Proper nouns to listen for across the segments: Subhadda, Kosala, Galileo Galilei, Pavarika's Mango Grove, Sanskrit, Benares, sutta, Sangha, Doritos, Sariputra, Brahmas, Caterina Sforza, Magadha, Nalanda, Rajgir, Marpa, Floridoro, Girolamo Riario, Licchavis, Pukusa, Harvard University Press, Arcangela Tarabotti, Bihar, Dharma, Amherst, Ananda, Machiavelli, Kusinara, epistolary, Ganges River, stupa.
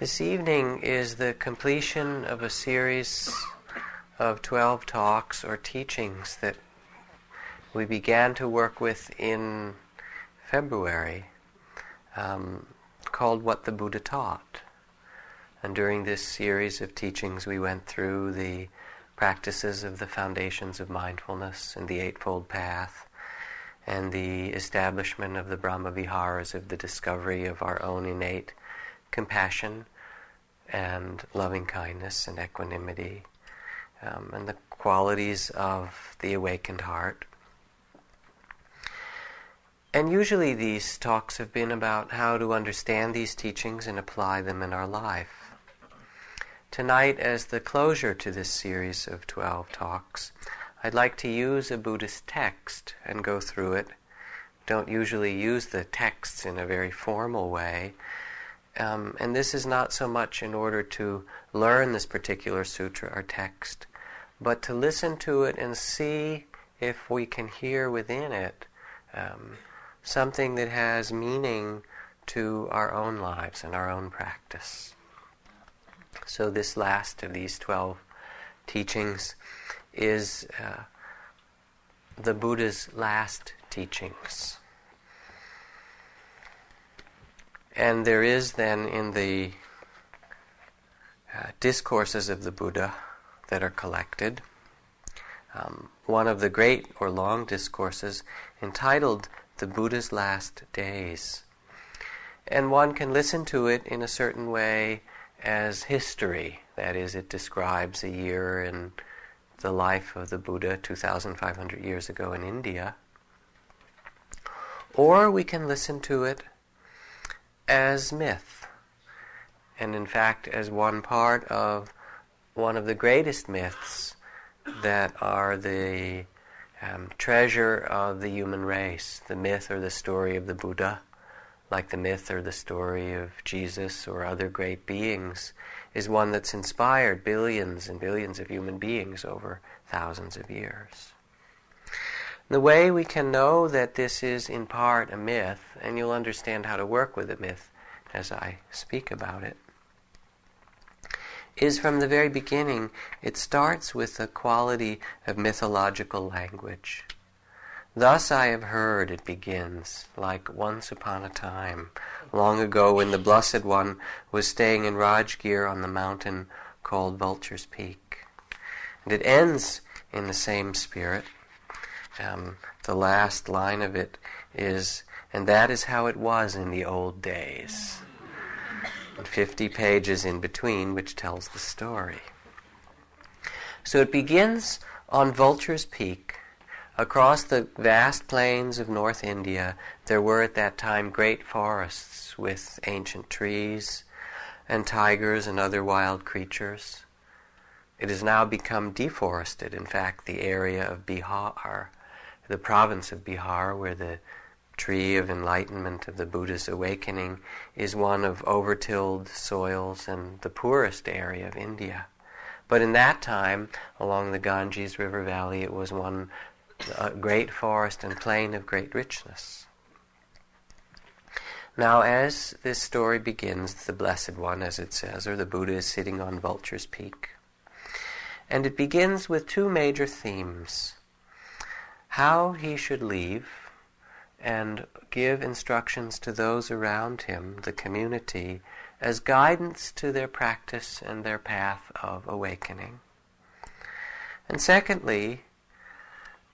This evening is the completion of a series of 12 talks or teachings that we began to work with in February, called What the Buddha Taught. And during this series of teachings we went through the practices of the foundations of mindfulness and the Eightfold Path and the establishment of the Brahma Viharas, of the discovery of our own innate compassion and loving-kindness and equanimity, and the qualities of the awakened heart. And usually these talks have been about how to understand these teachings and apply them in our life. Tonight, as the closure to this series of 12 talks, I'd like to use a Buddhist text and go through it. Don't usually use the texts in a very formal way. And this is not so much in order to learn this particular sutra or text, but to listen to it and see if we can hear within it something that has meaning to our own lives and our own practice. So this last of these 12 teachings is the Buddha's last teachings. And there is then in the discourses of the Buddha that are collected, one of the great or long discourses entitled The Buddha's Last Days. And one can listen to it in a certain way as history. That is, it describes a year in the life of the Buddha 2,500 years ago in India. Or we can listen to it as myth, and in fact as one part of one of the greatest myths that are the treasure of the human race, the myth or the story of the Buddha, like the myth or the story of Jesus or other great beings, is one that's inspired billions and billions of human beings over thousands of years. The way we can know that this is in part a myth, and you'll understand how to work with a myth as I speak about it, is from the very beginning. It starts with the quality of mythological language. Thus I have heard, it begins, like once upon a time, long ago when the Blessed One was staying in Rajgir on the mountain called Vulture's Peak. And it ends in the same spirit. The last line of it is, and that is how it was in the old days. And 50 pages in between, which tells the story. So it begins on Vulture's Peak. Across the vast plains of North India, there were at that time great forests with ancient trees and tigers and other wild creatures. It has now become deforested. In fact, the area of Bihar, the province of Bihar, where the tree of enlightenment of the Buddha's awakening is one of overtilled soils and the poorest area of India. But in that time, along the Ganges River Valley, it was one great forest and plain of great richness. Now, as this story begins, the Blessed One, as it says, or the Buddha, is sitting on Vulture's Peak. And it begins with two major themes: how he should leave and give instructions to those around him, the community, as guidance to their practice and their path of awakening. And secondly,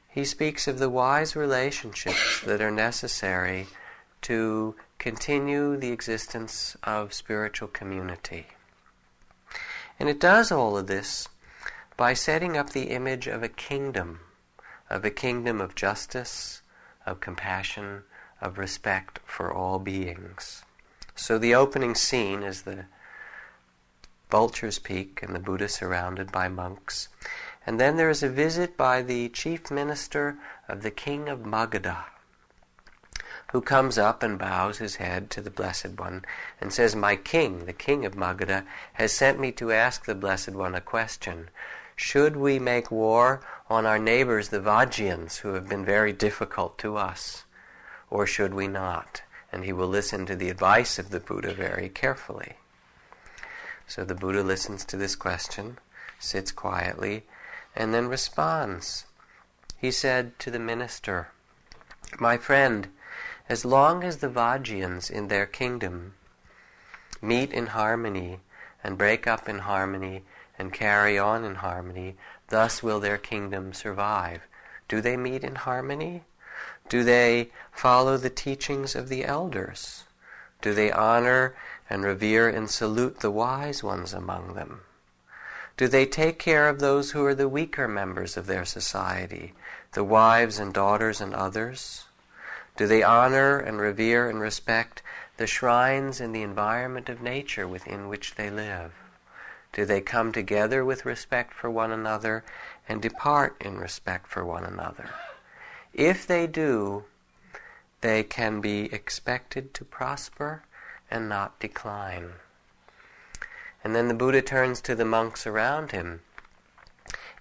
he speaks of the wise relationships that are necessary to continue the existence of spiritual community. And it does all of this by setting up the image of a kingdom of justice, of compassion, of respect for all beings. So the opening scene is the Vulture's Peak and the Buddha surrounded by monks. And then there is a visit by the chief minister of the king of Magadha, who comes up and bows his head to the Blessed One and says, "My king, the king of Magadha, has sent me to ask the Blessed One a question. Should we make war on our neighbors, the Vajjians, who have been very difficult to us, or should we not?" And he will listen to the advice of the Buddha very carefully. So the Buddha listens to this question, sits quietly, and then responds. He said to the minister, "My friend, as long as the Vajjians in their kingdom meet in harmony and break up in harmony and carry on in harmony, thus will their kingdom survive. Do they meet in harmony? Do they follow the teachings of the elders? Do they honor and revere and salute the wise ones among them? Do they take care of those who are the weaker members of their society, the wives and daughters and others? Do they honor and revere and respect the shrines and the environment of nature within which they live? Do they come together with respect for one another and depart in respect for one another? If they do, they can be expected to prosper and not decline." And then the Buddha turns to the monks around him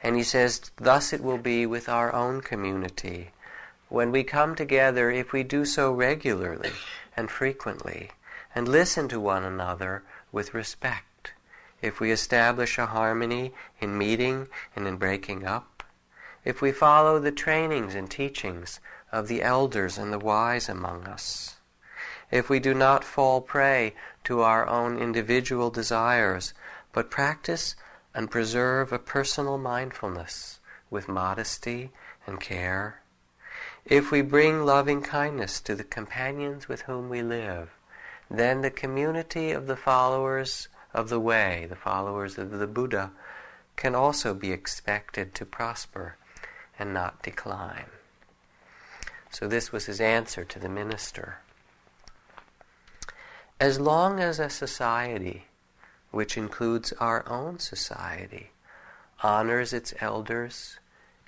and he says, "Thus it will be with our own community. When we come together, if we do so regularly and frequently and listen to one another with respect, if we establish a harmony in meeting and in breaking up, if we follow the trainings and teachings of the elders and the wise among us, if we do not fall prey to our own individual desires, but practice and preserve a personal mindfulness with modesty and care, if we bring loving kindness to the companions with whom we live, then the community of the followers of the way, the followers of the Buddha, can also be expected to prosper and not decline." So this was his answer to the minister. As long as a society, which includes our own society, honors its elders,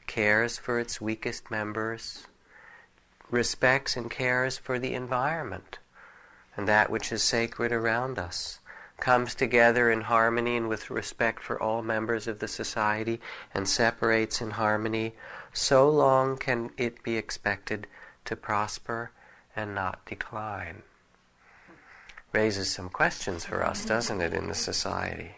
cares for its weakest members, respects and cares for the environment and that which is sacred around us, comes together in harmony and with respect for all members of the society and separates in harmony, so long can it be expected to prosper and not decline. Raises some questions for us, doesn't it, in the society?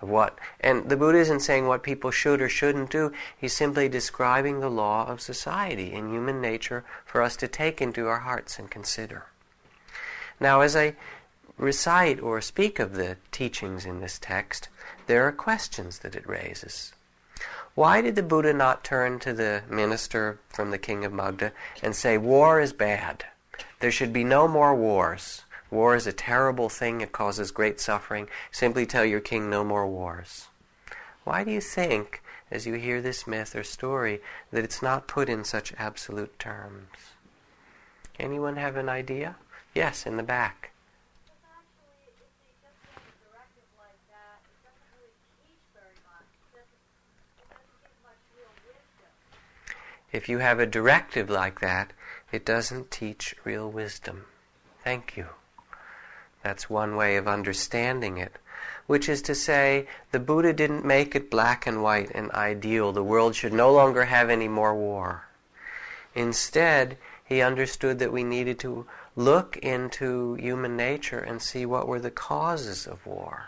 Of what? And the Buddha isn't saying what people should or shouldn't do. He's simply describing the law of society and human nature for us to take into our hearts and consider. Now, as I recite or speak of the teachings in this text, there are questions that it raises. Why did the Buddha not turn to the minister from the king of Magadha and say, "War is bad. There should be no more wars. War is a terrible thing. It causes great suffering. Simply tell your king no more wars"? Why do you think, as you hear this myth or story, that it's not put in such absolute terms? Anyone have an idea? Yes, in the back. Because actually, if he doesn't give a directive like that, it doesn't really teach very much. It doesn't give much real wisdom. If you have a directive like that, it doesn't teach real wisdom. Thank you. That's one way of understanding it, which is to say the Buddha didn't make it black and white and ideal. The world should no longer have any more war. Instead, he understood that we needed to look into human nature and see what were the causes of war.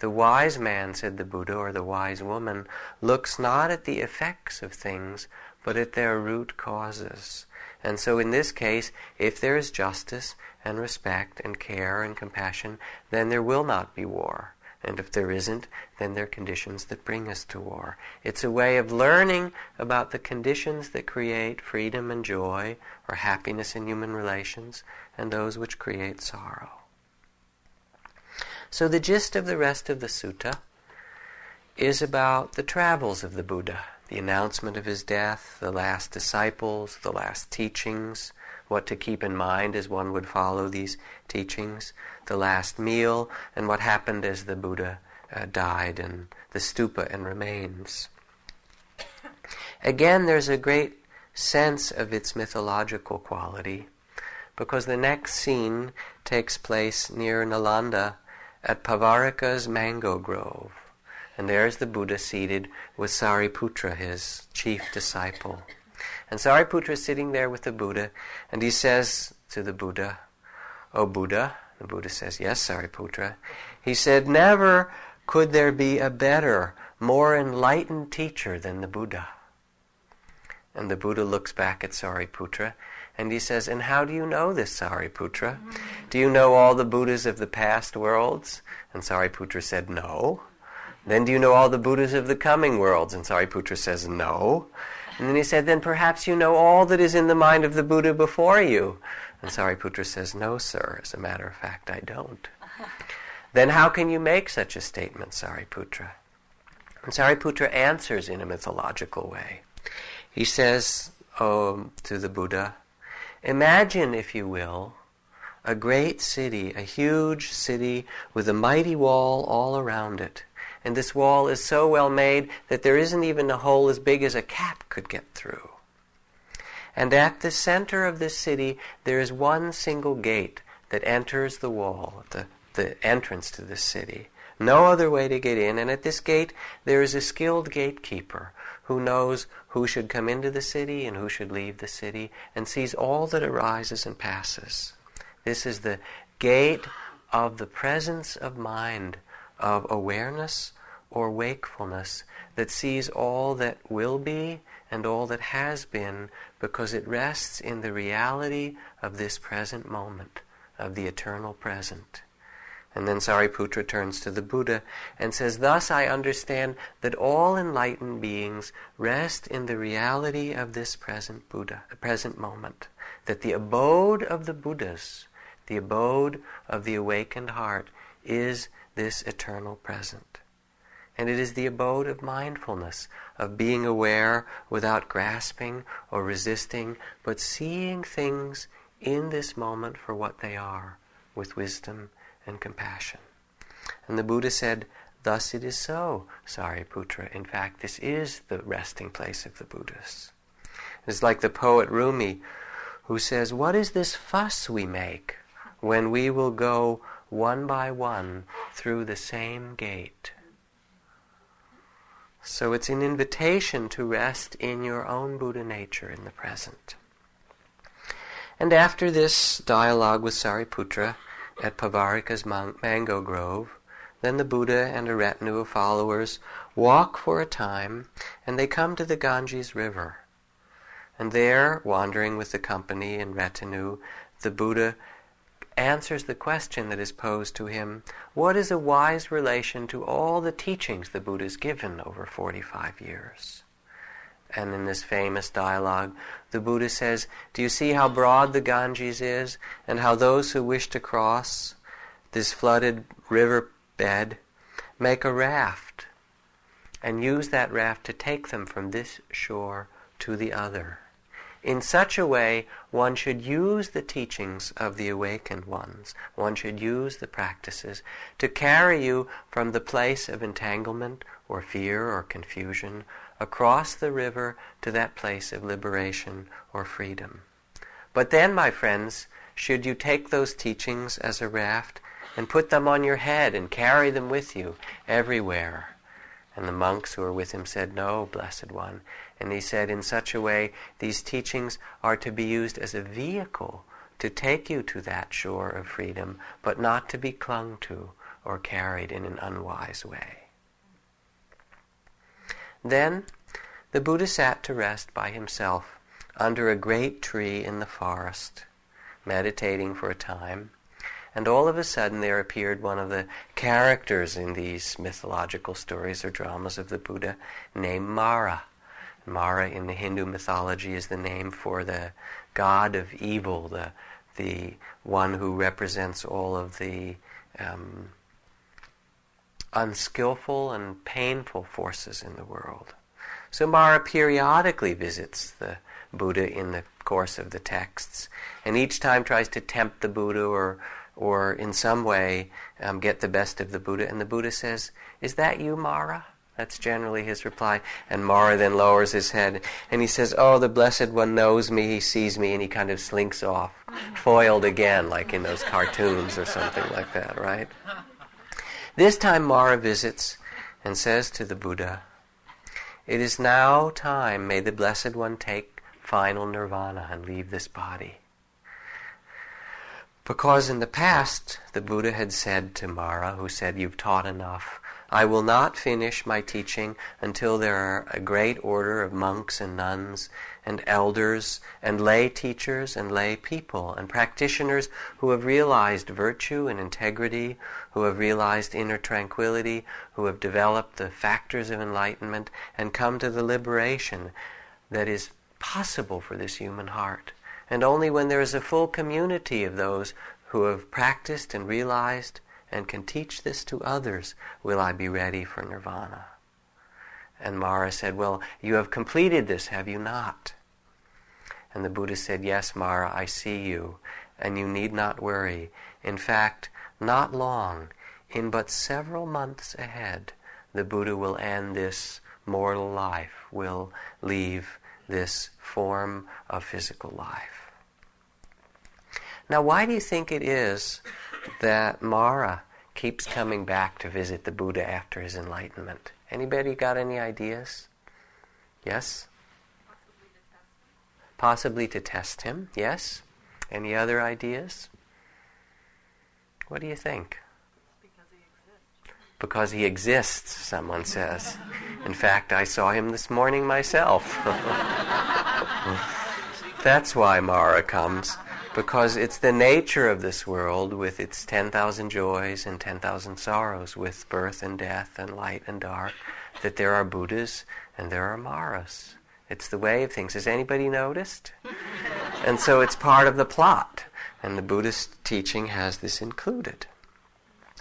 "The wise man," said the Buddha, or the wise woman, "looks not at the effects of things, but at their root causes." And so in this case, if there is justice and respect and care and compassion, then there will not be war. And if there isn't, then there are conditions that bring us to war. It's a way of learning about the conditions that create freedom and joy or happiness in human relations and those which create sorrow. So the gist of the rest of the sutta is about the travels of the Buddha. The announcement of his death, the last disciples, the last teachings, what to keep in mind as one would follow these teachings, the last meal, and what happened as the Buddha died and the stupa and remains. Again, there's a great sense of its mythological quality because the next scene takes place near Nalanda at Pavarika's Mango Grove. And there is the Buddha seated with Sariputra, his chief disciple. And Sariputra is sitting there with the Buddha, and he says to the Buddha, "O Buddha," The Buddha says, yes, Sariputra. He said, never could there be a better, more enlightened teacher than the Buddha. And the Buddha looks back at Sariputra and he says, and how do you know this, Sariputra? Do you know all the Buddhas of the past worlds? And Sariputra said, no. Then do you know all the Buddhas of the coming worlds? And Sariputra says, no. And then he said, then perhaps you know all that is in the mind of the Buddha before you. And Sariputra says, no, sir, as a matter of fact, I don't. Then how can you make such a statement, Sariputra? And Sariputra answers in a mythological way. He says to the Buddha, imagine, if you will, a great city, a huge city with a mighty wall all around it. And this wall is so well made that there isn't even a hole as big as a cat could get through. And at the center of this city, there is one single gate that enters the wall, the entrance to the city. No other way to get in. And at this gate, there is a skilled gatekeeper who knows who should come into the city and who should leave the city and sees all that arises and passes. This is the gate of the presence of mind, of awareness or wakefulness that sees all that will be and all that has been because it rests in the reality of this present moment, of the eternal present. And then Sariputra turns to the Buddha and says, thus I understand that all enlightened beings rest in the reality of this present Buddha, present moment, that the abode of the Buddhas, the abode of the awakened heart, is this eternal present. And it is the abode of mindfulness, of being aware without grasping or resisting, but seeing things in this moment for what they are, with wisdom and compassion. And the Buddha said, thus it is so, Sariputra. In fact, this is the resting place of the Buddhas. It's like the poet Rumi, who says, what is this fuss we make when we will go one by one through the same gate? So it's an invitation to rest in your own Buddha nature in the present. And after this dialogue with Sariputra at Pavarika's Mango Grove, then the Buddha and a retinue of followers walk for a time, and they come to the Ganges River. And there, wandering with the company and retinue, the Buddha answers the question that is posed to him, what is a wise relation to all the teachings the Buddha's given over 45 years? And in this famous dialogue, the Buddha says, do you see how broad the Ganges is and how those who wish to cross this flooded river bed make a raft and use that raft to take them from this shore to the other? In such a way, one should use the teachings of the awakened ones. One should use the practices to carry you from the place of entanglement or fear or confusion across the river to that place of liberation or freedom. But then, my friends, should you take those teachings as a raft and put them on your head and carry them with you everywhere? And the monks who were with him said, no, blessed one. And he said, in such a way, these teachings are to be used as a vehicle to take you to that shore of freedom, but not to be clung to or carried in an unwise way. Then the Buddha sat to rest by himself under a great tree in the forest, meditating for a time. And all of a sudden there appeared one of the characters in these mythological stories or dramas of the Buddha named Mara. Mara in the Hindu mythology is the name for the god of evil, the one who represents all of the unskillful and painful forces in the world. So Mara periodically visits the Buddha in the course of the texts, and each time tries to tempt the Buddha or in some way get the best of the Buddha. And the Buddha says, is that you, Mara? That's generally his reply. And Mara then lowers his head and he says, oh, the Blessed One knows me, he sees me, and he kind of slinks off, foiled again, like in those cartoons or something like that, right? This time Mara visits and says to the Buddha, it is now time, may the Blessed One take final nirvana and leave this body. Because in the past, the Buddha had said to Mara, who said, "You've taught enough. I will not finish my teaching until there are a great order of monks and nuns and elders and lay teachers and lay people and practitioners who have realized virtue and integrity, who have realized inner tranquility, who have developed the factors of enlightenment and come to the liberation that is possible for this human heart. And only when there is a full community of those who have practiced and realized and can teach this to others, will I be ready for nirvana." And Mara said, "Well, you have completed this, have you not?" And the Buddha said, "Yes, Mara, I see you, and you need not worry. In fact, not long, in but several months ahead, the Buddha will end this mortal life, will leave this form of physical life." Now, why do you think it is that Mara keeps coming back to visit the Buddha after his enlightenment? Anybody got any ideas? Yes? Possibly to test him, yes? Any other ideas? What do you think? Because he exists. Because he exists, someone says. In fact, I saw him this morning myself. That's why Mara comes. Because it's the nature of this world with its 10,000 joys and 10,000 sorrows, with birth and death and light and dark, that there are Buddhas and there are Maras. It's the way of things. Has anybody noticed? And so it's part of the plot. And the Buddhist teaching has this included.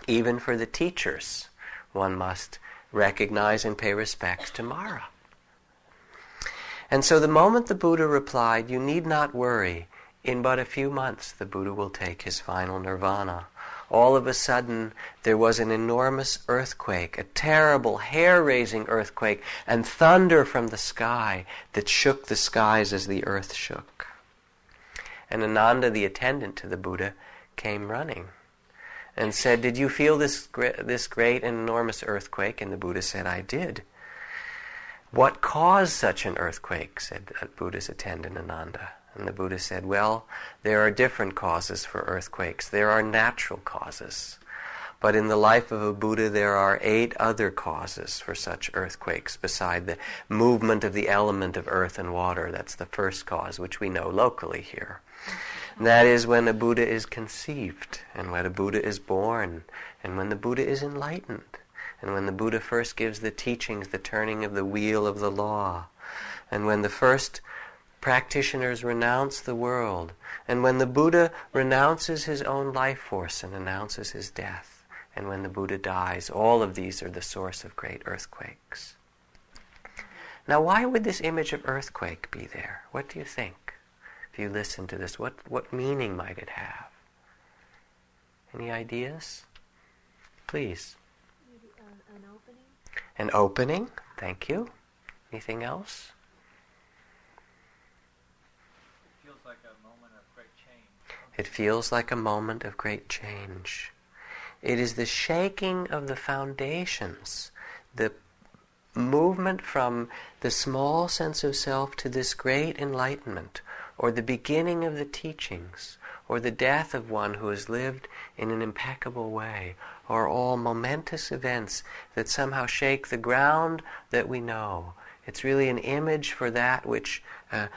Even for the teachers, one must recognize and pay respects to Mara. And so the moment the Buddha replied, "You need not worry. In but a few months, the Buddha will take his final nirvana," all of a sudden, there was an enormous earthquake, a terrible, hair-raising earthquake, and thunder from the sky that shook the skies as the earth shook. And Ananda, the attendant to the Buddha, came running and said, "Did you feel this great and enormous earthquake?" And the Buddha said, "I did." "What caused such an earthquake?" said the Buddha's attendant Ananda. And the Buddha said, "Well, there are different causes for earthquakes. There are natural causes. But in the life of a Buddha, there are 8 other causes for such earthquakes beside the movement of the element of earth and water." That's the first cause, which we know locally here. And that is when a Buddha is conceived, and when a Buddha is born, and when the Buddha is enlightened, and when the Buddha first gives the teachings, the turning of the wheel of the law, and when the first practitioners renounce the world, and when the Buddha renounces his own life force and announces his death, and when the Buddha dies. All of these are the source of great earthquakes. Now, why would this image of earthquake be there? What do you think? If you listen to this, what meaning might it have? Any ideas? Please. Maybe an opening? An opening, thank you. Anything else? It feels like a moment of great change. It is the shaking of the foundations, the movement from the small sense of self to this great enlightenment, or the beginning of the teachings, or the death of one who has lived in an impeccable way, are all momentous events that somehow shake the ground that we know. It's really an image for that which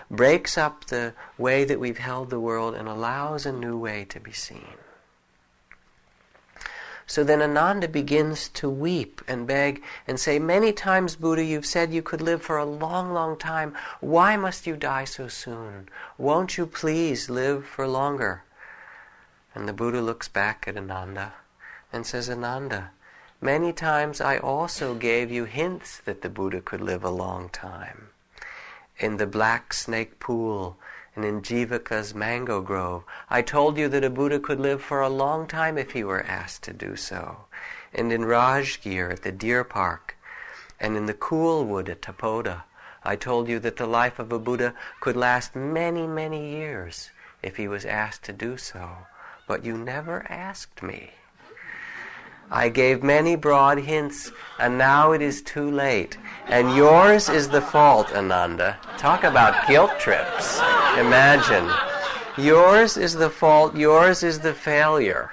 breaks up the way that we've held the world and allows a new way to be seen. So then Ananda begins to weep and beg and say, "Many times, Buddha, you've said you could live for a long, long time. Why must you die so soon? Won't you please live for longer?" And the Buddha looks back at Ananda and says, "Ananda, many times I also gave you hints that the Buddha could live a long time. In the Black Snake Pool and in Jivaka's Mango Grove, I told you that a Buddha could live for a long time if he were asked to do so. And in Rajgir at the Deer Park and in the Cool Wood at Tapoda, I told you that the life of a Buddha could last many, many years if he was asked to do so. But you never asked me. I gave many broad hints, and now it is too late. And yours is the fault, Ananda." Talk about guilt trips. Imagine. Yours is the fault. Yours is the failure.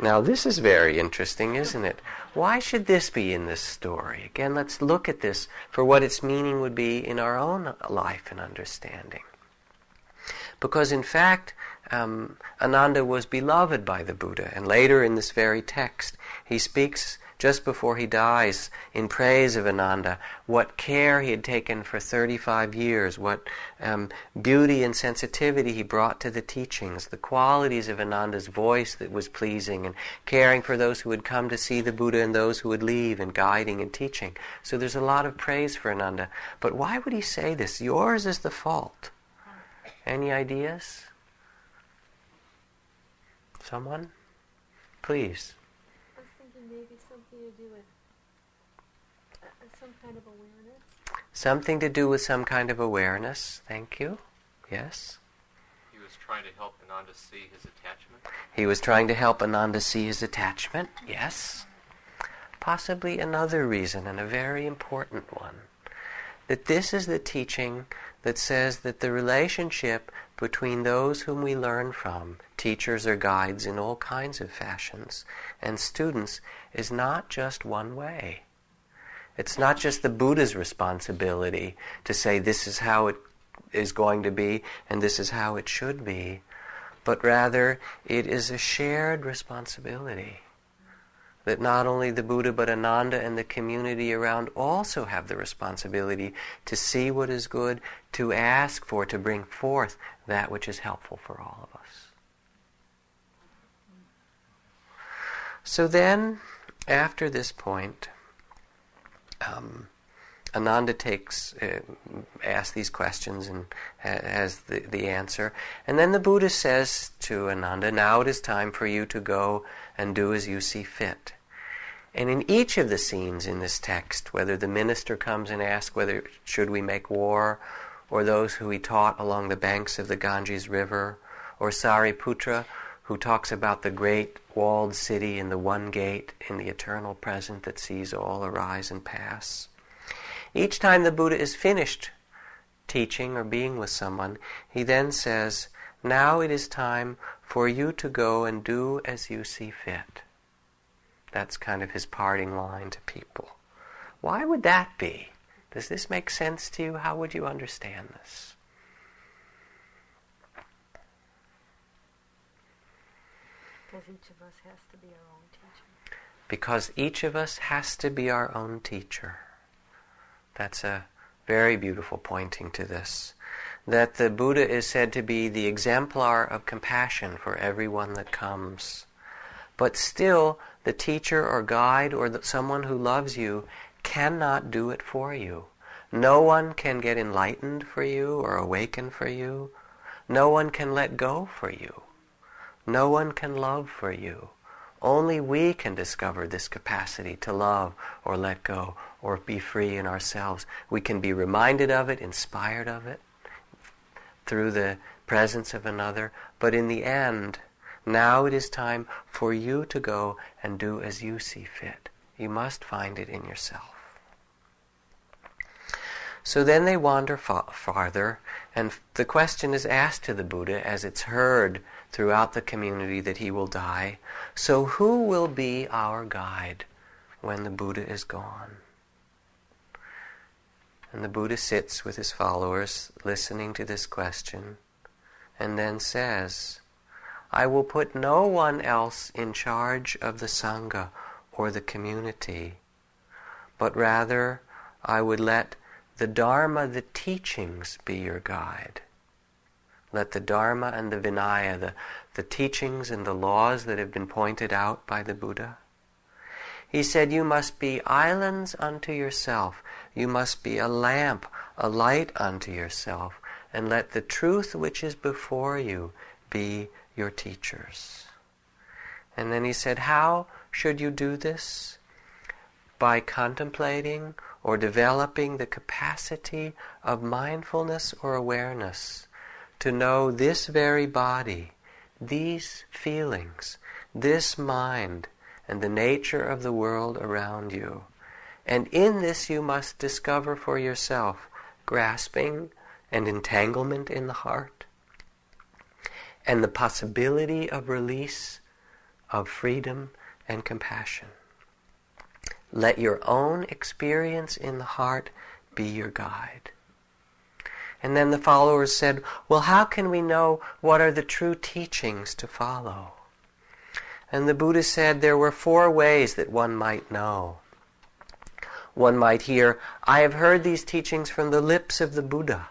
Now this is very interesting, isn't it? Why should this be in this story? Again, let's look at this for what its meaning would be in our own life and understanding. Because in fact, Ananda was beloved by the Buddha, and later in this very text, he speaks just before he dies in praise of Ananda, what care he had taken for 35 years, what beauty and sensitivity he brought to the teachings, the qualities of Ananda's voice that was pleasing, and caring for those who would come to see the Buddha and those who would leave, and guiding and teaching. So there's a lot of praise for Ananda. But why would he say this? Yours is the fault. Any ideas? Someone? Please. I was thinking maybe something to do with some kind of awareness. Something to do with some kind of awareness. Thank you. Yes? He was trying to help Ananda see his attachment. He was trying to help Ananda see his attachment. Yes. Possibly another reason, and a very important one. That this is the teaching that says that the relationship between those whom we learn from, teachers or guides in all kinds of fashions, and students, is not just one way. It's not just the Buddha's responsibility to say this is how it is going to be and this is how it should be, but rather it is a shared responsibility that not only the Buddha but Ananda and the community around also have the responsibility to see what is good, to ask for, to bring forth that which is helpful for all of us. So then, after this point, Ananda asks these questions and has the answer. And then the Buddha says to Ananda, now it is time for you to go and do as you see fit. And in each of the scenes in this text, whether the minister comes and asks whether should we make war, or those who he taught along the banks of the Ganges River, or Sariputra, who talks about the great walled city and the one gate in the eternal present that sees all arise and pass. Each time the Buddha is finished teaching or being with someone, he then says, now it is time for you to go and do as you see fit. That's kind of his parting line to people. Why would that be? Does this make sense to you? How would you understand this? Because each of us has to be our own teacher. Because each of us has to be our own teacher. That's a very beautiful pointing to this. That the Buddha is said to be the exemplar of compassion for everyone that comes. But still, the teacher or guide or someone who loves you cannot do it for you. No one can get enlightened for you or awaken for you. No one can let go for you. No one can love for you. Only we can discover this capacity to love or let go or be free in ourselves. We can be reminded of it, inspired of it, through the presence of another. But in the end, now it is time for you to go and do as you see fit. You must find it in yourself. So then they wander farther, and the question is asked to the Buddha, as it's heard throughout the community, that he will die. So who will be our guide when the Buddha is gone? And the Buddha sits with his followers, listening to this question, and then says, I will put no one else in charge of the Sangha or the community, but rather I would let the Dharma, the teachings, be your guide. Let the Dharma and the Vinaya, the teachings and the laws that have been pointed out by the Buddha. He said, you must be islands unto yourself. You must be a lamp, a light unto yourself, and let the truth which is before you be your teachers. And then he said, how should you do this? By contemplating or developing the capacity of mindfulness or awareness to know this very body, these feelings, this mind, and the nature of the world around you. And in this you must discover for yourself grasping and entanglement in the heart, and the possibility of release, of freedom and compassion. Let your own experience in the heart be your guide. And then the followers said, well, how can we know what are the true teachings to follow? And the Buddha said there were four ways that one might know. One might hear, I have heard these teachings from the lips of the Buddha,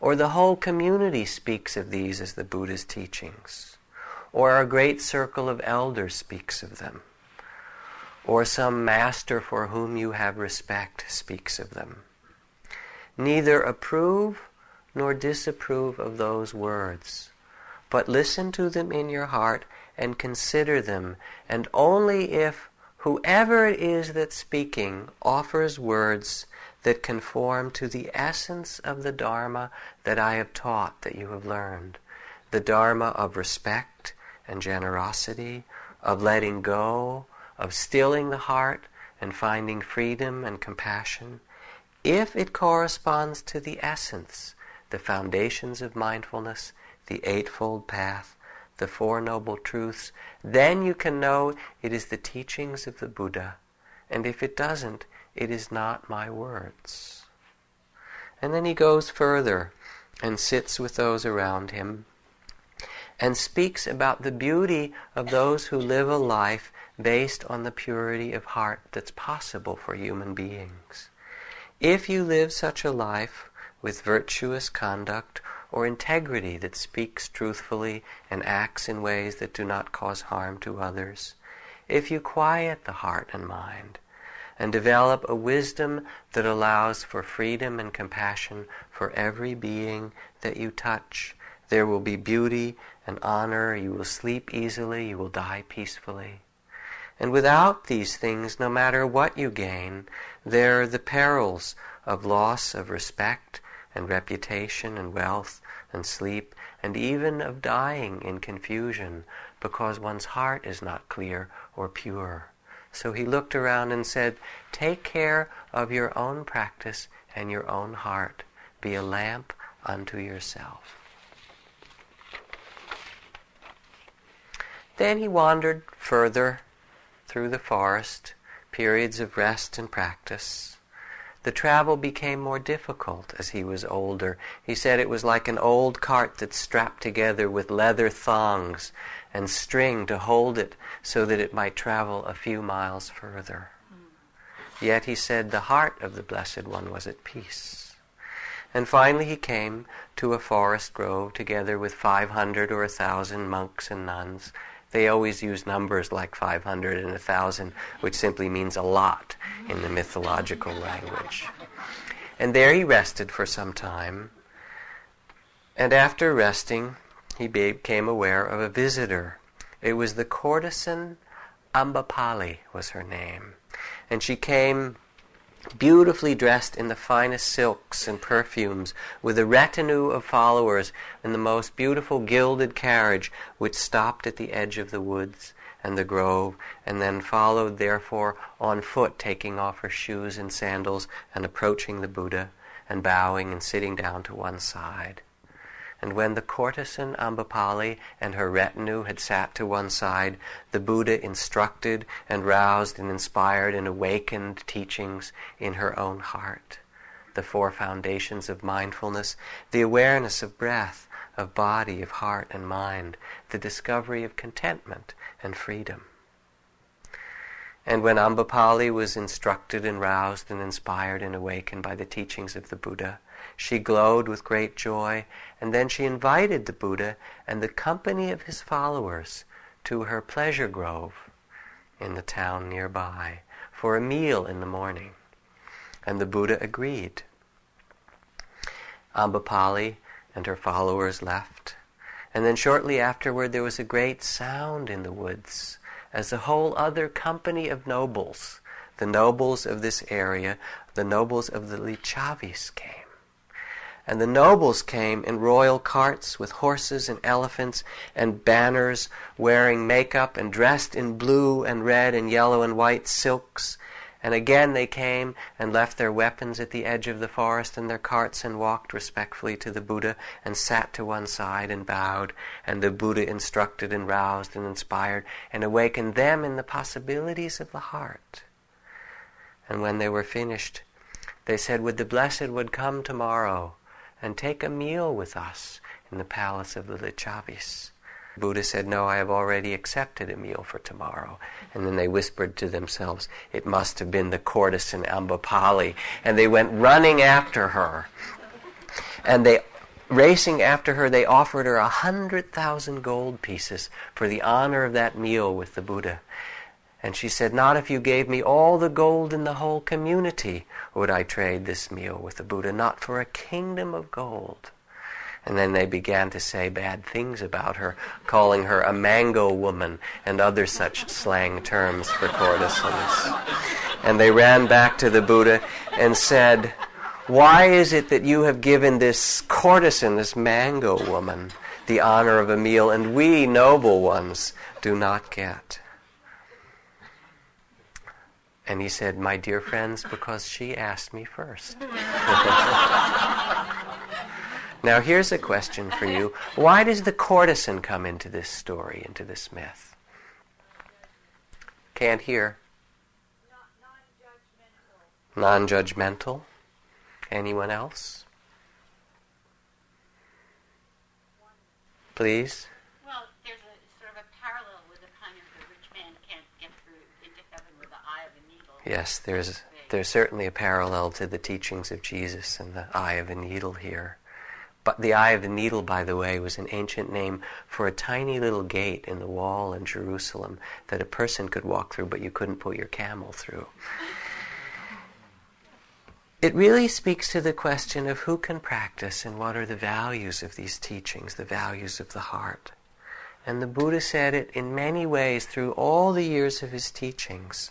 or the whole community speaks of these as the Buddha's teachings, or our great circle of elders speaks of them, or some master for whom you have respect speaks of them. Neither approve nor disapprove of those words, but listen to them in your heart and consider them, and only if whoever it is that's speaking offers words that conform to the essence of the Dharma that I have taught, that you have learned, the Dharma of respect and generosity, of letting go, of stilling the heart and finding freedom and compassion, if it corresponds to the essence, the foundations of mindfulness, the Eightfold Path, the Four Noble Truths, then you can know it is the teachings of the Buddha. And if it doesn't, it is not my words. And then he goes further and sits with those around him and speaks about the beauty of those who live a life based on the purity of heart that's possible for human beings. If you live such a life with virtuous conduct, or integrity that speaks truthfully and acts in ways that do not cause harm to others, if you quiet the heart and mind and develop a wisdom that allows for freedom and compassion for every being that you touch, there will be beauty and honor, you will sleep easily, you will die peacefully. And without these things, no matter what you gain, there are the perils of loss of respect and reputation and wealth and sleep, and even of dying in confusion because one's heart is not clear or pure. So he looked around and said, take care of your own practice and your own heart. Be a lamp unto yourself. Then he wandered further through the forest, periods of rest and practice. The travel became more difficult as he was older. He said it was like an old cart that's strapped together with leather thongs and string to hold it so that it might travel a few miles further. Yet, he said, the heart of the Blessed One was at peace. And finally he came to a forest grove together with 500 or 1,000 monks and nuns. They always use numbers like 500 and 1,000, which simply means a lot in the mythological language. And there he rested for some time. And after resting, he became aware of a visitor. It was the courtesan Ambapali was her name. And she came beautifully dressed in the finest silks and perfumes, with a retinue of followers in the most beautiful gilded carriage, which stopped at the edge of the woods and the grove, and then followed, therefore, on foot, taking off her shoes and sandals, and approaching the Buddha, and bowing and sitting down to one side. And when the courtesan Ambapali and her retinue had sat to one side, the Buddha instructed and roused and inspired and awakened teachings in her own heart. The four foundations of mindfulness, the awareness of breath, of body, of heart and mind, the discovery of contentment and freedom. And when Ambapali was instructed and roused and inspired and awakened by the teachings of the Buddha, she glowed with great joy, and then she invited the Buddha and the company of his followers to her pleasure grove in the town nearby for a meal in the morning. And the Buddha agreed. Ambapali and her followers left, and then shortly afterward there was a great sound in the woods as a whole other company of nobles, the nobles of this area, the nobles of the Licchavis came. And the nobles came in royal carts with horses and elephants and banners, wearing makeup and dressed in blue and red and yellow and white silks. And again they came and left their weapons at the edge of the forest and their carts and walked respectfully to the Buddha and sat to one side and bowed. And the Buddha instructed and roused and inspired and awakened them in the possibilities of the heart. And when they were finished, they said, "Would the Blessed would come tomorrow and take a meal with us in the palace of the Licchavis." Buddha said, "No, I have already accepted a meal for tomorrow." And then they whispered to themselves, "It must have been the courtesan Ambapali." And they went running after her. And they, racing after her, they offered her 100,000 gold pieces for the honor of that meal with the Buddha. And she said, "Not if you gave me all the gold in the whole community would I trade this meal with the Buddha, not for a kingdom of gold." And then they began to say bad things about her, calling her a mango woman and other such slang terms for courtesans. And they ran back to the Buddha and said, "Why is it that you have given this courtesan, this mango woman, the honor of a meal, and we noble ones do not get?" And he said, "My dear friends, because she asked me first." Now here's a question for you. Why does the courtesan come into this story, into this myth? Can't hear. Non-judgmental. Anyone else? Please? Well, there's a sort of a parallel with the time of the rich man can't get through into heaven with the eye of a needle. Yes, there's certainly a parallel to the teachings of Jesus and the eye of a needle here. But the eye of the needle, by the way, was an ancient name for a tiny little gate in the wall in Jerusalem that a person could walk through, but you couldn't put your camel through. It really speaks to the question of who can practice and what are the values of these teachings, the values of the heart. And the Buddha said it in many ways through all the years of his teachings.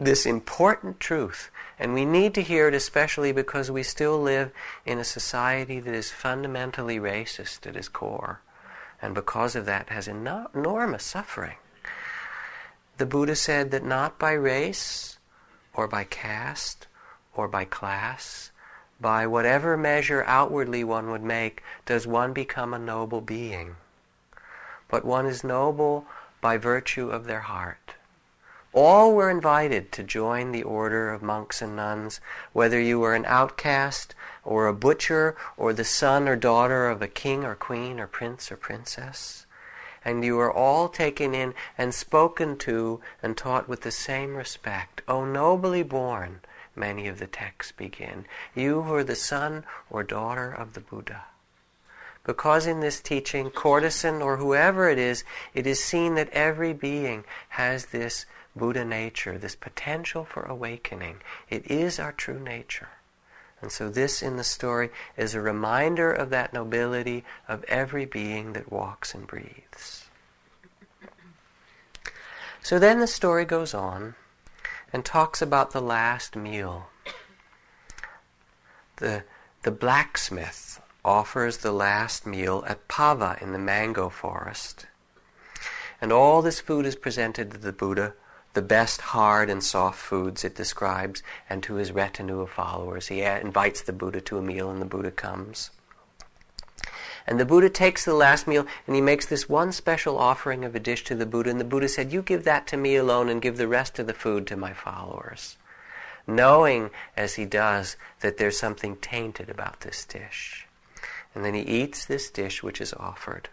This important truth. And we need to hear it especially because we still live in a society that is fundamentally racist at its core. And because of that has enormous suffering. The Buddha said that not by race or by caste or by class, by whatever measure outwardly one would make, does one become a noble being. But one is noble by virtue of their heart. All were invited to join the order of monks and nuns, whether you were an outcast or a butcher or the son or daughter of a king or queen or prince or princess. And you were all taken in and spoken to and taught with the same respect. "O nobly born," many of the texts begin, "you who are the son or daughter of the Buddha." Because in this teaching, courtesan or whoever it is seen that every being has this Buddha nature, this potential for awakening. It is our true nature. And so this in the story is a reminder of that nobility of every being that walks and breathes. So then the story goes on and talks about the last meal. The blacksmith offers the last meal at Pava in the mango forest. And all this food is presented to the Buddha, the best hard and soft foods, it describes, and to his retinue of followers. He invites the Buddha to a meal, and the Buddha comes. And the Buddha takes the last meal, and he makes this one special offering of a dish to the Buddha, and the Buddha said, "You give that to me alone, and give the rest of the food to my followers," knowing, as he does, that there's something tainted about this dish. And then he eats this dish which is offered.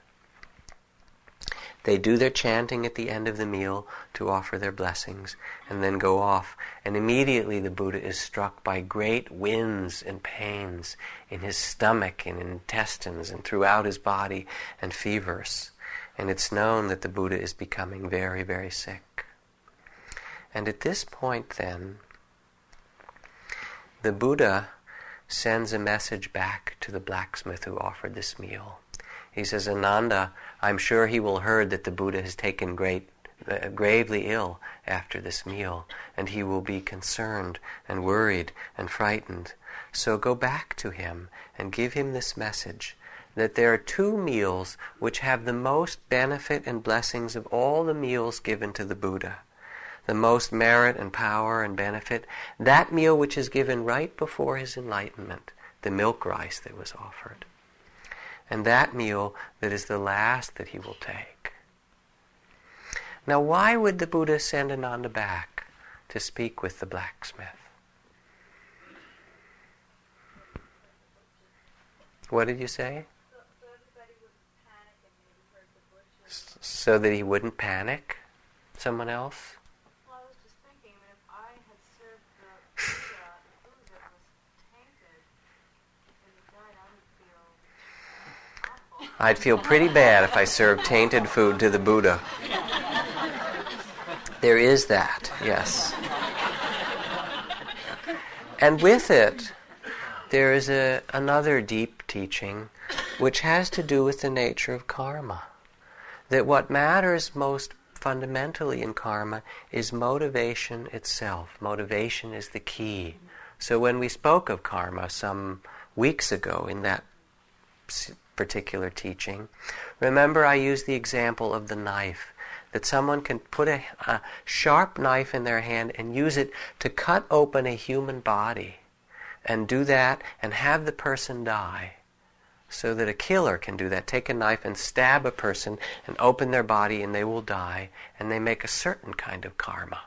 They do their chanting at the end of the meal to offer their blessings and then go off. And immediately the Buddha is struck by great winds and pains in his stomach and intestines and throughout his body and fevers. And it's known that the Buddha is becoming very, very sick. And at this point then, the Buddha sends a message back to the blacksmith who offered this meal. He says, "Ananda, I'm sure he will heard that the Buddha has taken gravely ill after this meal, and he will be concerned and worried and frightened. So go back to him and give him this message, that there are two meals which have the most benefit and blessings of all the meals given to the Buddha. the most merit and power and benefit, that meal which is given right before his enlightenment, the milk rice that was offered. And that meal that is the last that he will take. Now, why would the Buddha send Ananda back to speak with the blacksmith? What did you say? So everybody wouldn't panic and maybe hurt the bushes. So that he wouldn't panic? Someone else? Well, I was just thinking that if I had served the food that was tainted and he died, I would feel awful. I'd feel pretty bad if I served tainted food to the Buddha. There is that, yes. And with it, there is another deep teaching which has to do with the nature of karma. That what matters most fundamentally in karma is motivation itself. Motivation is the key. So when we spoke of karma some weeks ago in that particular teaching, remember I used the example of the knife. That someone can put a sharp knife in their hand and use it to cut open a human body. And do that and have the person die. So that a killer can do that. Take a knife and stab a person and open their body and they will die. And they make a certain kind of karma.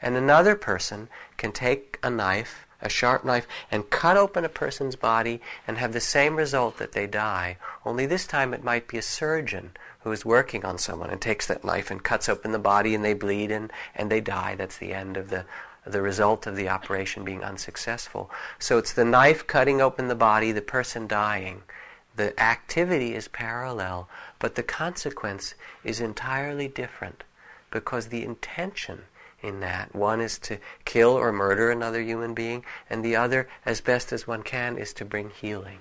And another person can take a knife, a sharp knife, and cut open a person's body and have the same result that they die. Only this time it might be a surgeon who is working on someone and takes that knife and cuts open the body and they bleed and they die. That's the end of the result of the operation being unsuccessful. So it's the knife cutting open the body, the person dying. The activity is parallel, but the consequence is entirely different because the intention in that, one is to kill or murder another human being, and the other, as best as one can, is to bring healing.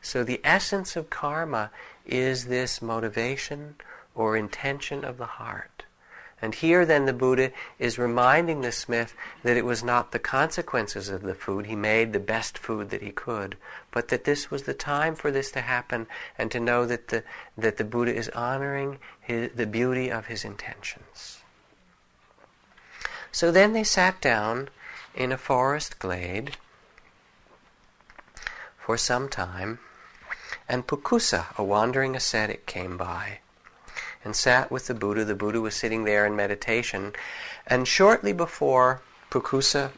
So the essence of karma is this motivation or intention of the heart. And here then the Buddha is reminding the smith that it was not the consequences of the food. He made the best food that he could, but that this was the time for this to happen and to know that the Buddha is honoring the beauty of his intentions. So then they sat down in a forest glade for some time, and Pukusa, a wandering ascetic, came by and sat with the Buddha. The Buddha was sitting there in meditation. And shortly before Pukusa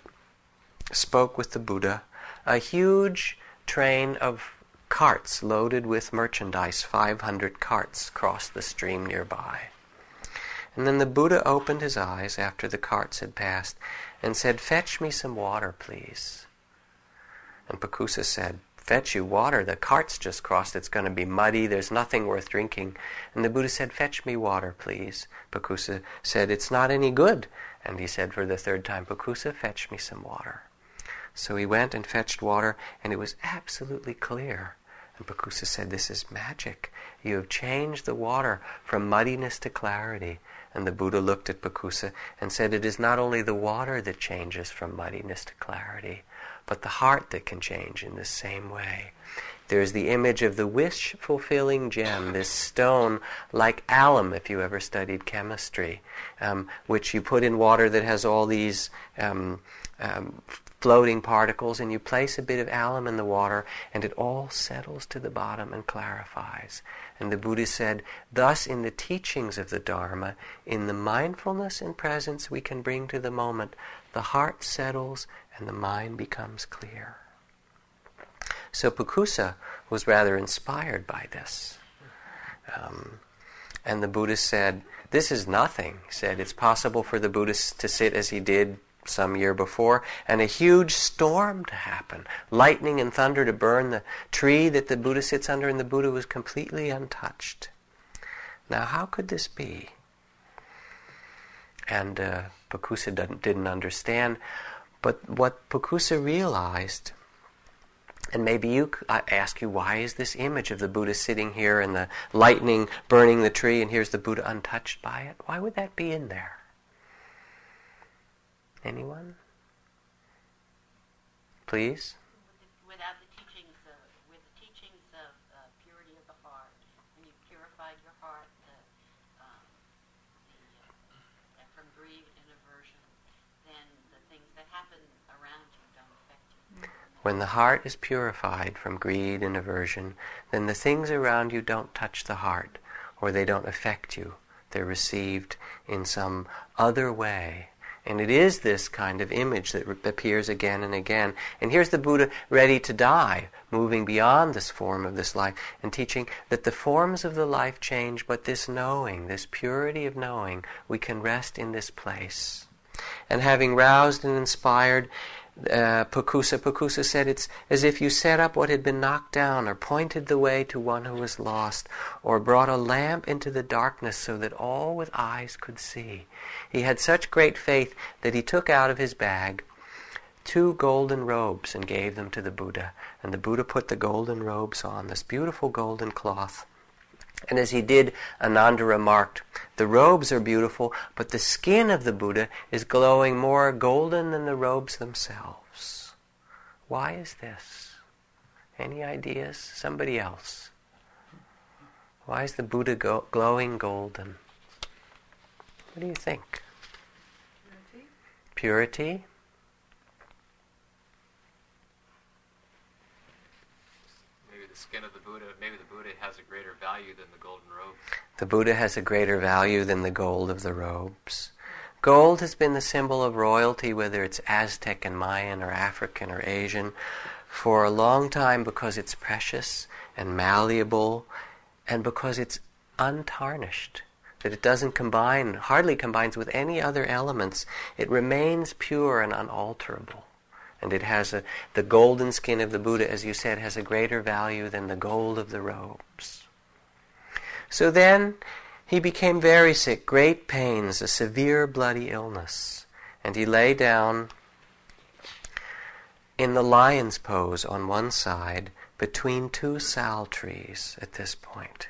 spoke with the Buddha, a huge train of carts loaded with merchandise, 500 carts, crossed the stream nearby. And then the Buddha opened his eyes after the carts had passed and said, "Fetch me some water, please." And Pukusa said, "Fetch you water? The cart's just crossed. It's going to be muddy. There's nothing worth drinking." And the Buddha said, "Fetch me water, please." Pukusa said, "It's not any good." And he said for the third time, "Pukusa, fetch me some water." So he went and fetched water, and it was absolutely clear. And Pukusa said, "This is magic. You have changed the water from muddiness to clarity." And the Buddha looked at Pukusa and said, "It is not only the water that changes from muddiness to clarity, but the heart that can change in the same way." There's the image of the wish-fulfilling gem, this stone like alum, if you ever studied chemistry, which you put in water that has all these floating particles, and you place a bit of alum in the water, and it all settles to the bottom and clarifies. And the Buddha said, thus in the teachings of the Dharma, in the mindfulness and presence we can bring to the moment, the heart settles and the mind becomes clear. So Pukusa was rather inspired by this. And the Buddha said, "This is nothing." He said, "It's possible for the Buddha to sit as he did some year before, and a huge storm to happen, lightning and thunder to burn the tree that the Buddha sits under, and the Buddha was completely untouched. Now, how could this be?" And Pukusa didn't understand. But what Pukusa realized, and maybe I ask you, why is this image of the Buddha sitting here and the lightning burning the tree and here's the Buddha untouched by it? Why would that be in there? Anyone? Please? With the teachings of purity of the heart, when you purified your heart from greed. greed and aversion, then the things that happen around you don't affect you. When the heart is purified from greed and aversion, then the things around you don't touch the heart, or they don't affect you. They're received in some other way. And it is this kind of image that appears again and again. And here's the Buddha ready to die, moving beyond this form of this life and teaching that the forms of the life change, but this knowing, this purity of knowing, we can rest in this place. And having roused and inspired Pukusa said, it's as if you set up what had been knocked down, or pointed the way to one who was lost, or brought a lamp into the darkness so that all with eyes could see. He had such great faith that he took out of his bag 2 golden robes and gave them to the Buddha. And the Buddha put the golden robes on, this beautiful golden cloth. And as he did, Ananda remarked, the robes are beautiful, but the skin of the Buddha is glowing more golden than the robes themselves. Why is this? Any ideas? Somebody else. Why is the Buddha glowing golden? What do you think? Purity. Skin of the Buddha, maybe the Buddha has a greater value than the golden robes. The Buddha has a greater value than the gold of the robes. Gold has been the symbol of royalty, whether it's Aztec and Mayan or African or Asian, for a long time because it's precious and malleable and because it's untarnished, that it doesn't combine, hardly combines with any other elements. It remains pure and unalterable. And it has the golden skin of the Buddha, as you said, has a greater value than the gold of the robes. So then he became very sick, great pains, a severe bloody illness. And he lay down in the lion's pose on one side between 2 sal trees at this point.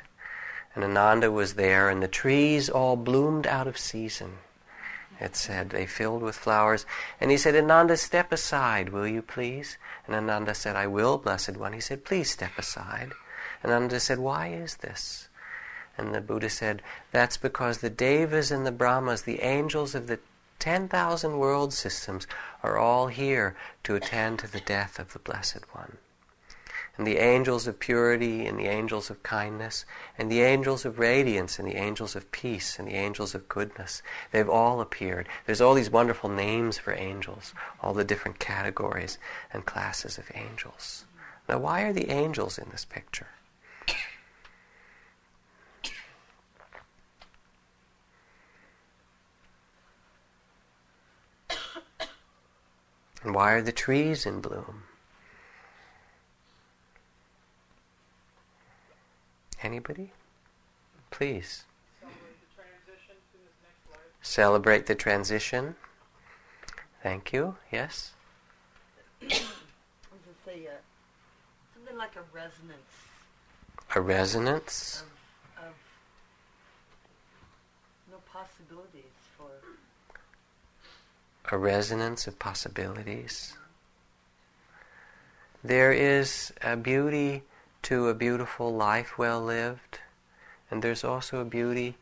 And Ananda was there, and the trees all bloomed out of season. It said, they filled with flowers. And he said, Ananda, step aside, will you please? And Ananda said, I will, Blessed One. He said, please step aside. And Ananda said, why is this? And the Buddha said, that's because the Devas and the Brahmas, the angels of the 10,000 world systems, are all here to attend to the death of the Blessed One. And the angels of purity, and the angels of kindness, and the angels of radiance, and the angels of peace, and the angels of goodness. They've all appeared. There's all these wonderful names for angels, all the different categories and classes of angels. Now, why are the angels in this picture? And why are the trees in bloom? Anybody? Please. Celebrate the transition to this next life. Celebrate the transition. Thank you. Yes? Something like a resonance. A resonance? Of no possibilities for... A resonance of possibilities. There is a beauty to a beautiful life well lived, and there's also a beauty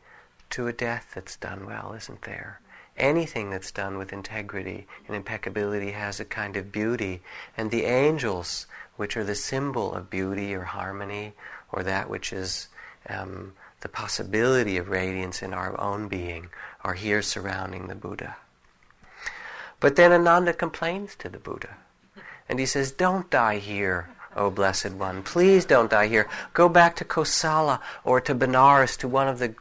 to a death that's done well, isn't there? Anything that's done with integrity and impeccability has a kind of beauty, and the angels, which are the symbol of beauty or harmony, or that which is the possibility of radiance in our own being, are here surrounding the Buddha. But then Ananda complains to the Buddha, and he says, don't die here, O Blessed One, please don't die here. Go back to Kosala or to Benares, to one of the,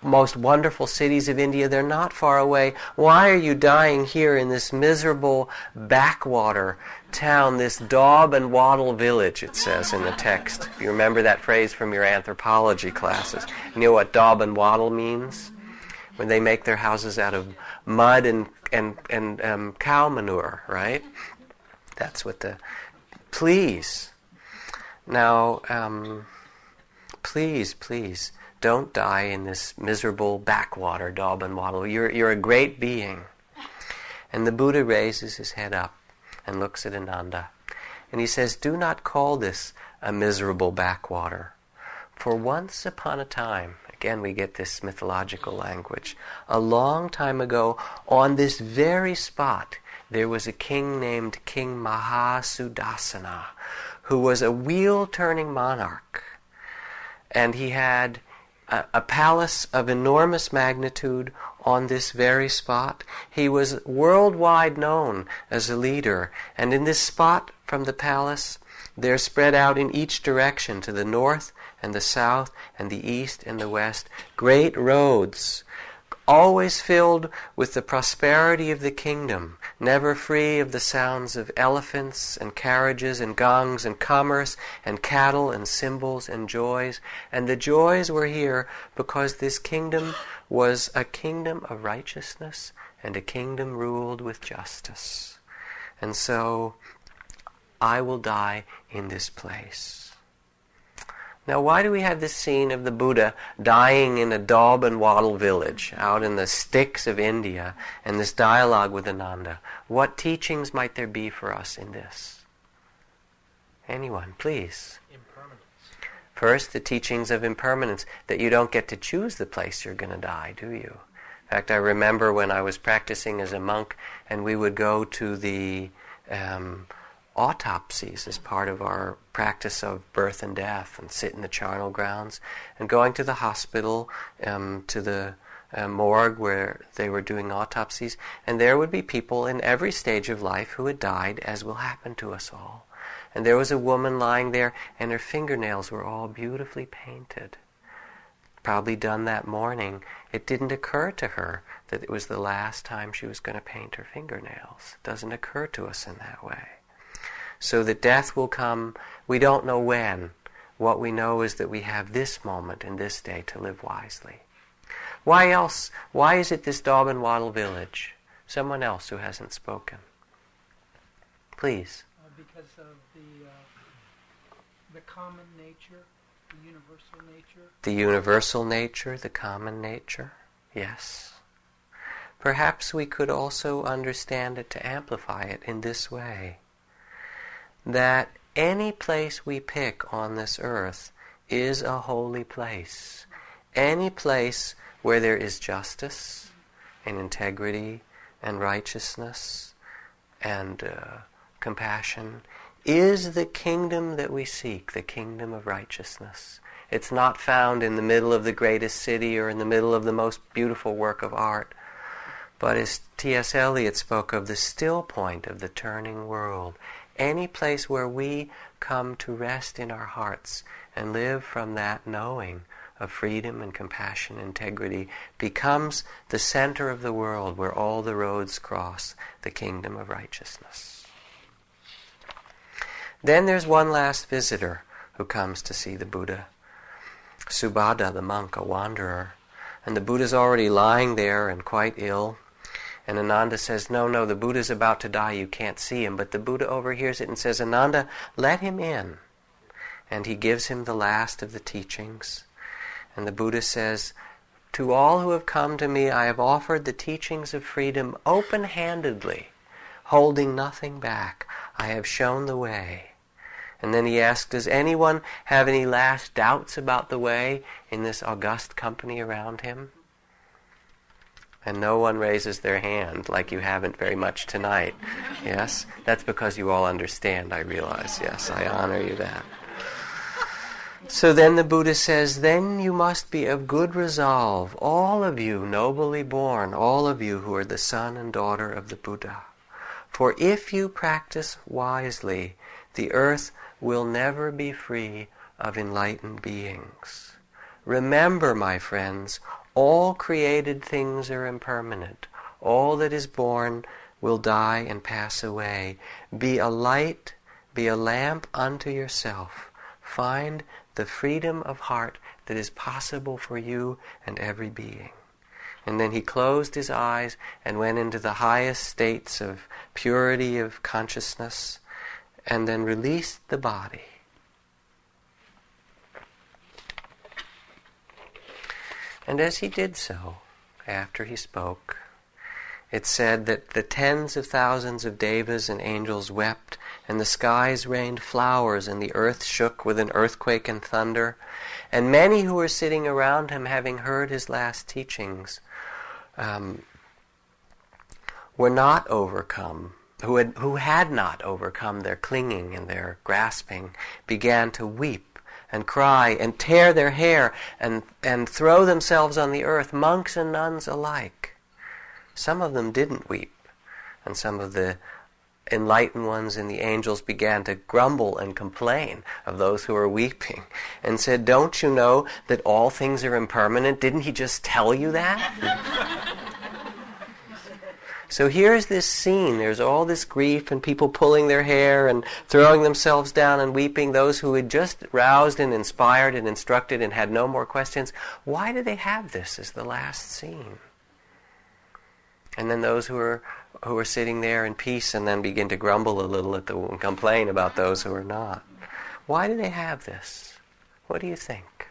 most wonderful cities of India. They're not far away. Why are you dying here in this miserable backwater town, this daub and waddle village, it says in the text. If you remember that phrase from your anthropology classes. You know what daub and waddle means? When they make their houses out of mud and cow manure, right? That's what the... Please. Now, please, don't die in this miserable backwater, daub and waddle. You're a great being. And the Buddha raises his head up and looks at Ananda. And he says, do not call this a miserable backwater. For once upon a time, again we get this mythological language. A long time ago, on this very spot, there was a king named King Mahasudasana, who was a wheel-turning monarch. And he had a palace of enormous magnitude on this very spot. He was worldwide known as a leader. And in this spot from the palace, there spread out in each direction to the north and the south and the east and the west, great roads, always filled with the prosperity of the kingdom, never free of the sounds of elephants and carriages and gongs and commerce and cattle and cymbals and joys. And the joys were here because this kingdom was a kingdom of righteousness and a kingdom ruled with justice. And so, I will die in this place. Now, why do we have this scene of the Buddha dying in a daub and wattle village out in the sticks of India and this dialogue with Ananda? What teachings might there be for us in this? Anyone, please. Impermanence. First, the teachings of impermanence, that you don't get to choose the place you're going to die, do you? In fact, I remember when I was practicing as a monk and we would go to the autopsies as part of our practice of birth and death, and sit in the charnel grounds, and going to the hospital, to the morgue where they were doing autopsies, and there would be people in every stage of life who had died, as will happen to us all. And there was a woman lying there, and her fingernails were all beautifully painted, probably done that morning. It didn't occur to her that it was the last time she was going to paint her fingernails. It doesn't occur to us in that way. So that death will come, we don't know when. What we know is that we have this moment and this day to live wisely. Why else? Why is it this daub and wattle village? Someone else who hasn't spoken. Please. Because of the common nature, the universal nature. The universal nature, the common nature, yes. Perhaps we could also understand it to amplify it in this way. That any place we pick on this earth is a holy place. Any place where there is justice and integrity and righteousness and compassion is the kingdom that we seek, the kingdom of righteousness. It's not found in the middle of the greatest city or in the middle of the most beautiful work of art. But as T.S. Eliot spoke of, the still point of the turning world. Any place where we come to rest in our hearts and live from that knowing of freedom and compassion, integrity, becomes the center of the world where all the roads cross, the kingdom of righteousness. Then there's one last visitor who comes to see the Buddha, Subhadda, the monk, a wanderer. And the Buddha's already lying there and quite ill. And Ananda says, no, the Buddha's about to die, you can't see him. But the Buddha overhears it and says, Ananda, let him in. And he gives him the last of the teachings. And the Buddha says, to all who have come to me, I have offered the teachings of freedom open-handedly, holding nothing back. I have shown the way. And then he asks, does anyone have any last doubts about the way in this august company around him? And no one raises their hand, like you haven't very much tonight. Yes? That's because you all understand, I realize. Yes, I honor you that. So then the Buddha says, then you must be of good resolve, all of you nobly born, all of you who are the son and daughter of the Buddha. For if you practice wisely, the earth will never be free of enlightened beings. Remember, my friends, all created things are impermanent. All that is born will die and pass away. Be a light, be a lamp unto yourself. Find the freedom of heart that is possible for you and every being. And then he closed his eyes and went into the highest states of purity of consciousness and then released the body. And as he did so, after he spoke, It said that the tens of thousands of devas and angels wept, and the skies rained flowers, and the earth shook with an earthquake and thunder. And many who were sitting around him, having heard his last teachings, were not overcome. Who had not overcome their clinging and their grasping, began to weep and cry and tear their hair and throw themselves on the earth, monks and nuns alike. Some of them didn't weep, and some of the enlightened ones and the angels began to grumble and complain of those who were weeping and said, "Don't you know that all things are impermanent? Didn't he just tell you that?" So here's this scene. There's all this grief and people pulling their hair and throwing themselves down and weeping. Those who had just roused and inspired and instructed and had no more questions. Why do they have this as the last scene? And then those who are sitting there in peace and then begin to grumble a little at and complain about those who are not. Why do they have this? What do you think?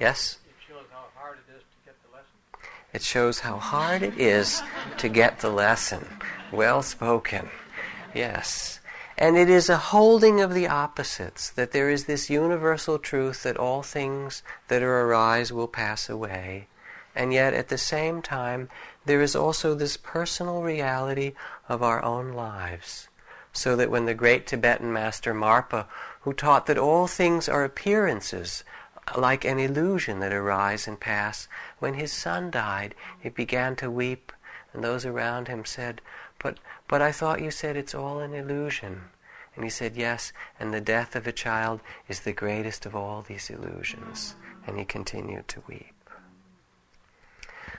Yes? It shows how hard it is to get the lesson. Well spoken. Yes. And it is a holding of the opposites, that there is this universal truth that all things that arise will pass away. And yet, at the same time, there is also this personal reality of our own lives. So that when the great Tibetan master Marpa, who taught that all things are appearances, like an illusion that arise and pass, when his son died, he began to weep, and those around him said, but I thought you said it's all an illusion. And he said, yes, and the death of a child is the greatest of all these illusions. And he continued to weep.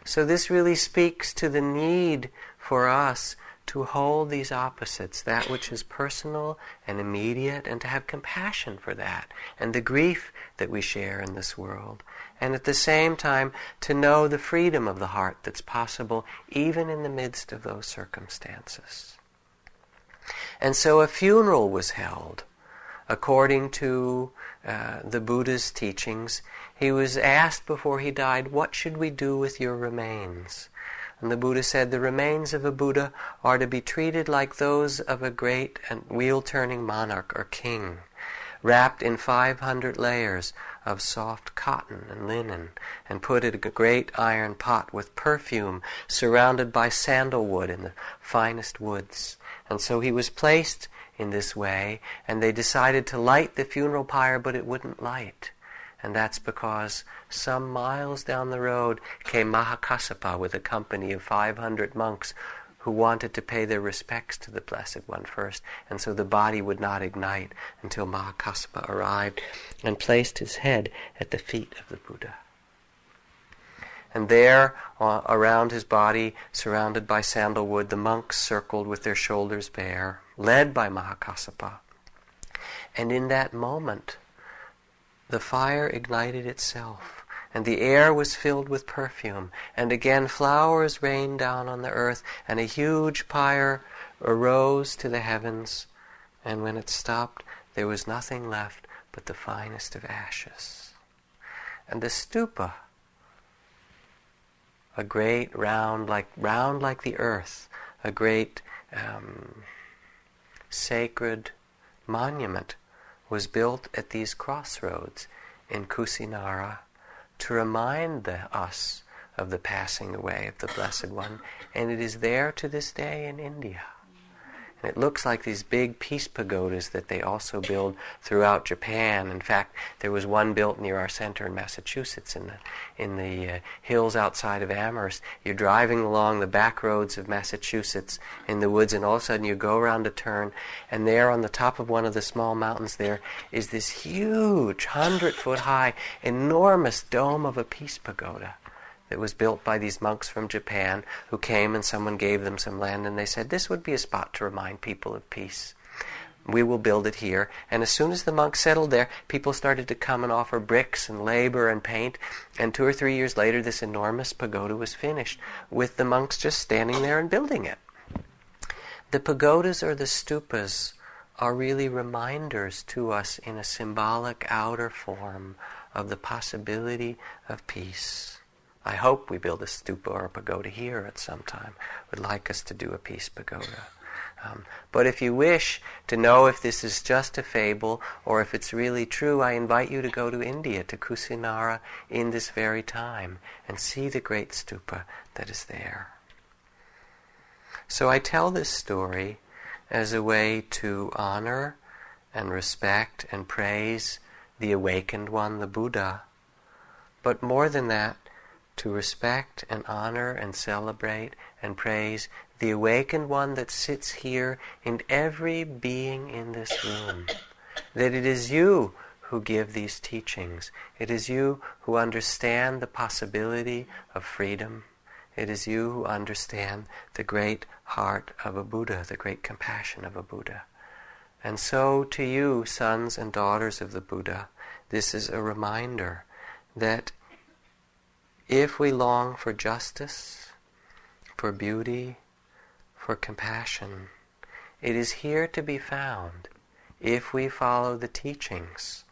So this really speaks to the need for us to hold these opposites, that which is personal and immediate, and to have compassion for that, and the grief that we share in this world. And at the same time, to know the freedom of the heart that's possible even in the midst of those circumstances. And so a funeral was held. According to the Buddha's teachings, he was asked before he died, what should we do with your remains? And the Buddha said, the remains of a Buddha are to be treated like those of a great and wheel-turning monarch or king, wrapped in 500 layers of soft cotton and linen, and put in a great iron pot with perfume, surrounded by sandalwood and the finest woods. And so he was placed in this way, and they decided to light the funeral pyre, but it wouldn't light. And that's because some miles down the road came Mahakasapa with a company of 500 monks who wanted to pay their respects to the Blessed One first, and so the body would not ignite until Mahakasapa arrived and placed his head at the feet of the Buddha. And there, around his body, surrounded by sandalwood, the monks circled with their shoulders bare, led by Mahakasapa. And in that moment, the fire ignited itself, and the air was filled with perfume, and again flowers rained down on the earth, and a huge pyre arose to the heavens, and when it stopped, there was nothing left but the finest of ashes. And the stupa, a great round like the earth, a great sacred monument, was built at these crossroads in Kusinara to remind us of the passing away of the Blessed One, and it is there to this day in India. And it looks like these big peace pagodas that they also build throughout Japan. In fact, there was one built near our center in Massachusetts in the hills outside of Amherst. You're driving along the back roads of Massachusetts in the woods, and all of a sudden you go around a turn, and there on the top of one of the small mountains there is this huge, 100-foot-high, enormous dome of a peace pagoda that was built by these monks from Japan who came, and someone gave them some land, and they said, this would be a spot to remind people of peace. We will build it here. And as soon as the monks settled there, people started to come and offer bricks and labor and paint, and 2 or 3 years later this enormous pagoda was finished with the monks just standing there and building it. The pagodas or the stupas are really reminders to us in a symbolic outer form of the possibility of peace, I hope we build a stupa or a pagoda here at some time. Would like us to do a peace pagoda. But if you wish to know if this is just a fable or if it's really true, I invite you to go to India, to Kusinara, in this very time, and see the great stupa that is there. So I tell this story as a way to honor and respect and praise the awakened one, the Buddha, but more than that, to respect and honor and celebrate and praise the awakened one that sits here in every being in this room. That it is you who give these teachings. It is you who understand the possibility of freedom. It is you who understand the great heart of a Buddha, the great compassion of a Buddha. And so to you, sons and daughters of the Buddha, this is a reminder that if we long for justice, for beauty, for compassion, it is here to be found if we follow the teachings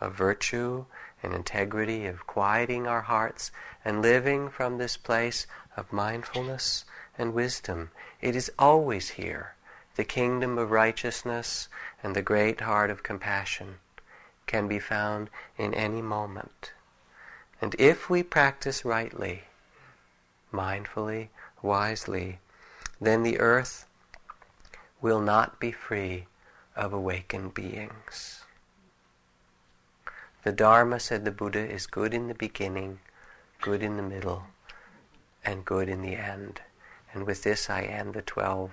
of virtue and integrity, of quieting our hearts and living from this place of mindfulness and wisdom. It is always here, the kingdom of righteousness and the great heart of compassion can be found in any moment. And if we practice rightly, mindfully, wisely, then the earth will not be free of awakened beings. The Dharma, said the Buddha, is good in the beginning, good in the middle, and good in the end. And with this I end the 12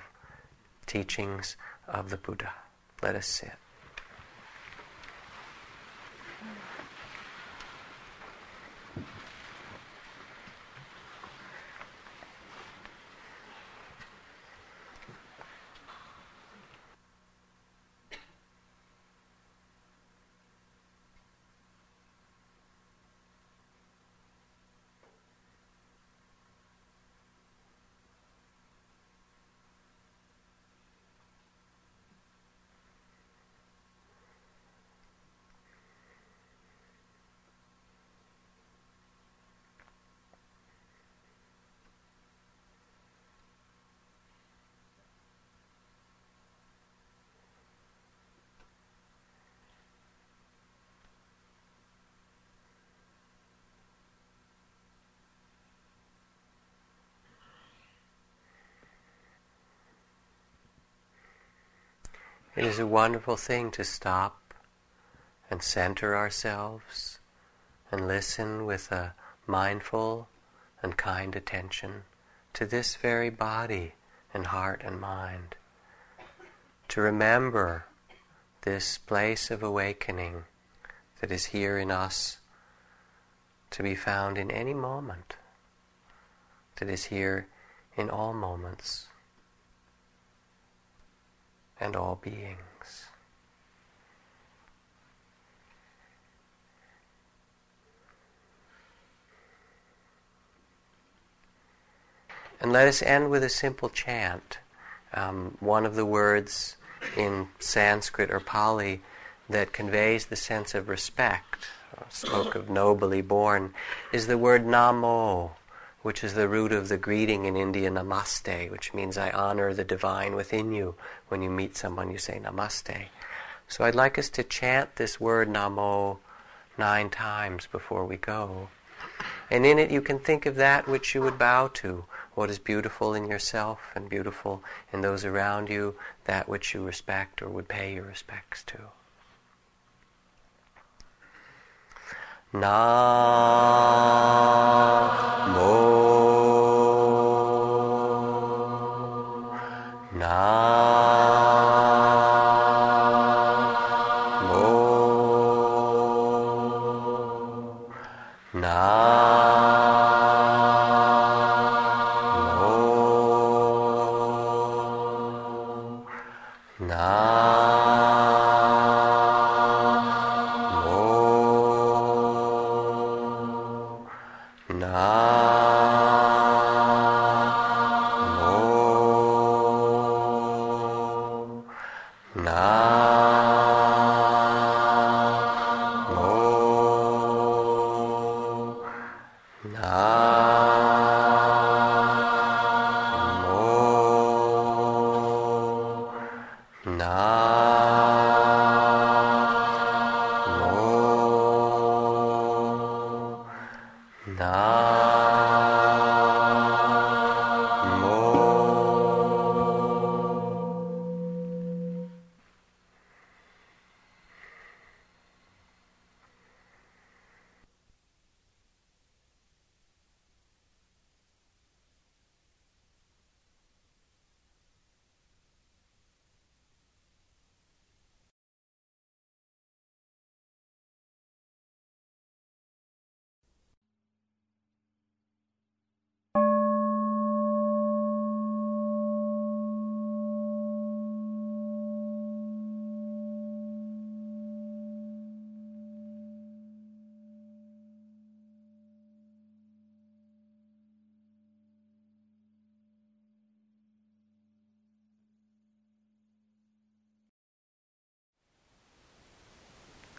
teachings of the Buddha. Let us sit. It is a wonderful thing to stop and center ourselves and listen with a mindful and kind attention to this very body and heart and mind. To remember this place of awakening that is here in us, to be found in any moment, that is here in all moments and all beings. And let us end with a simple chant. One of the words in Sanskrit or Pali that conveys the sense of respect, spoke of nobly born, is the word Namo, which is the root of the greeting in India, Namaste, which means I honor the divine within you. When you meet someone, you say Namaste. So I'd like us to chant this word Namo 9 times before we go. And in it you can think of that which you would bow to, what is beautiful in yourself and beautiful in those around you, that which you respect or would pay your respects to. Namo.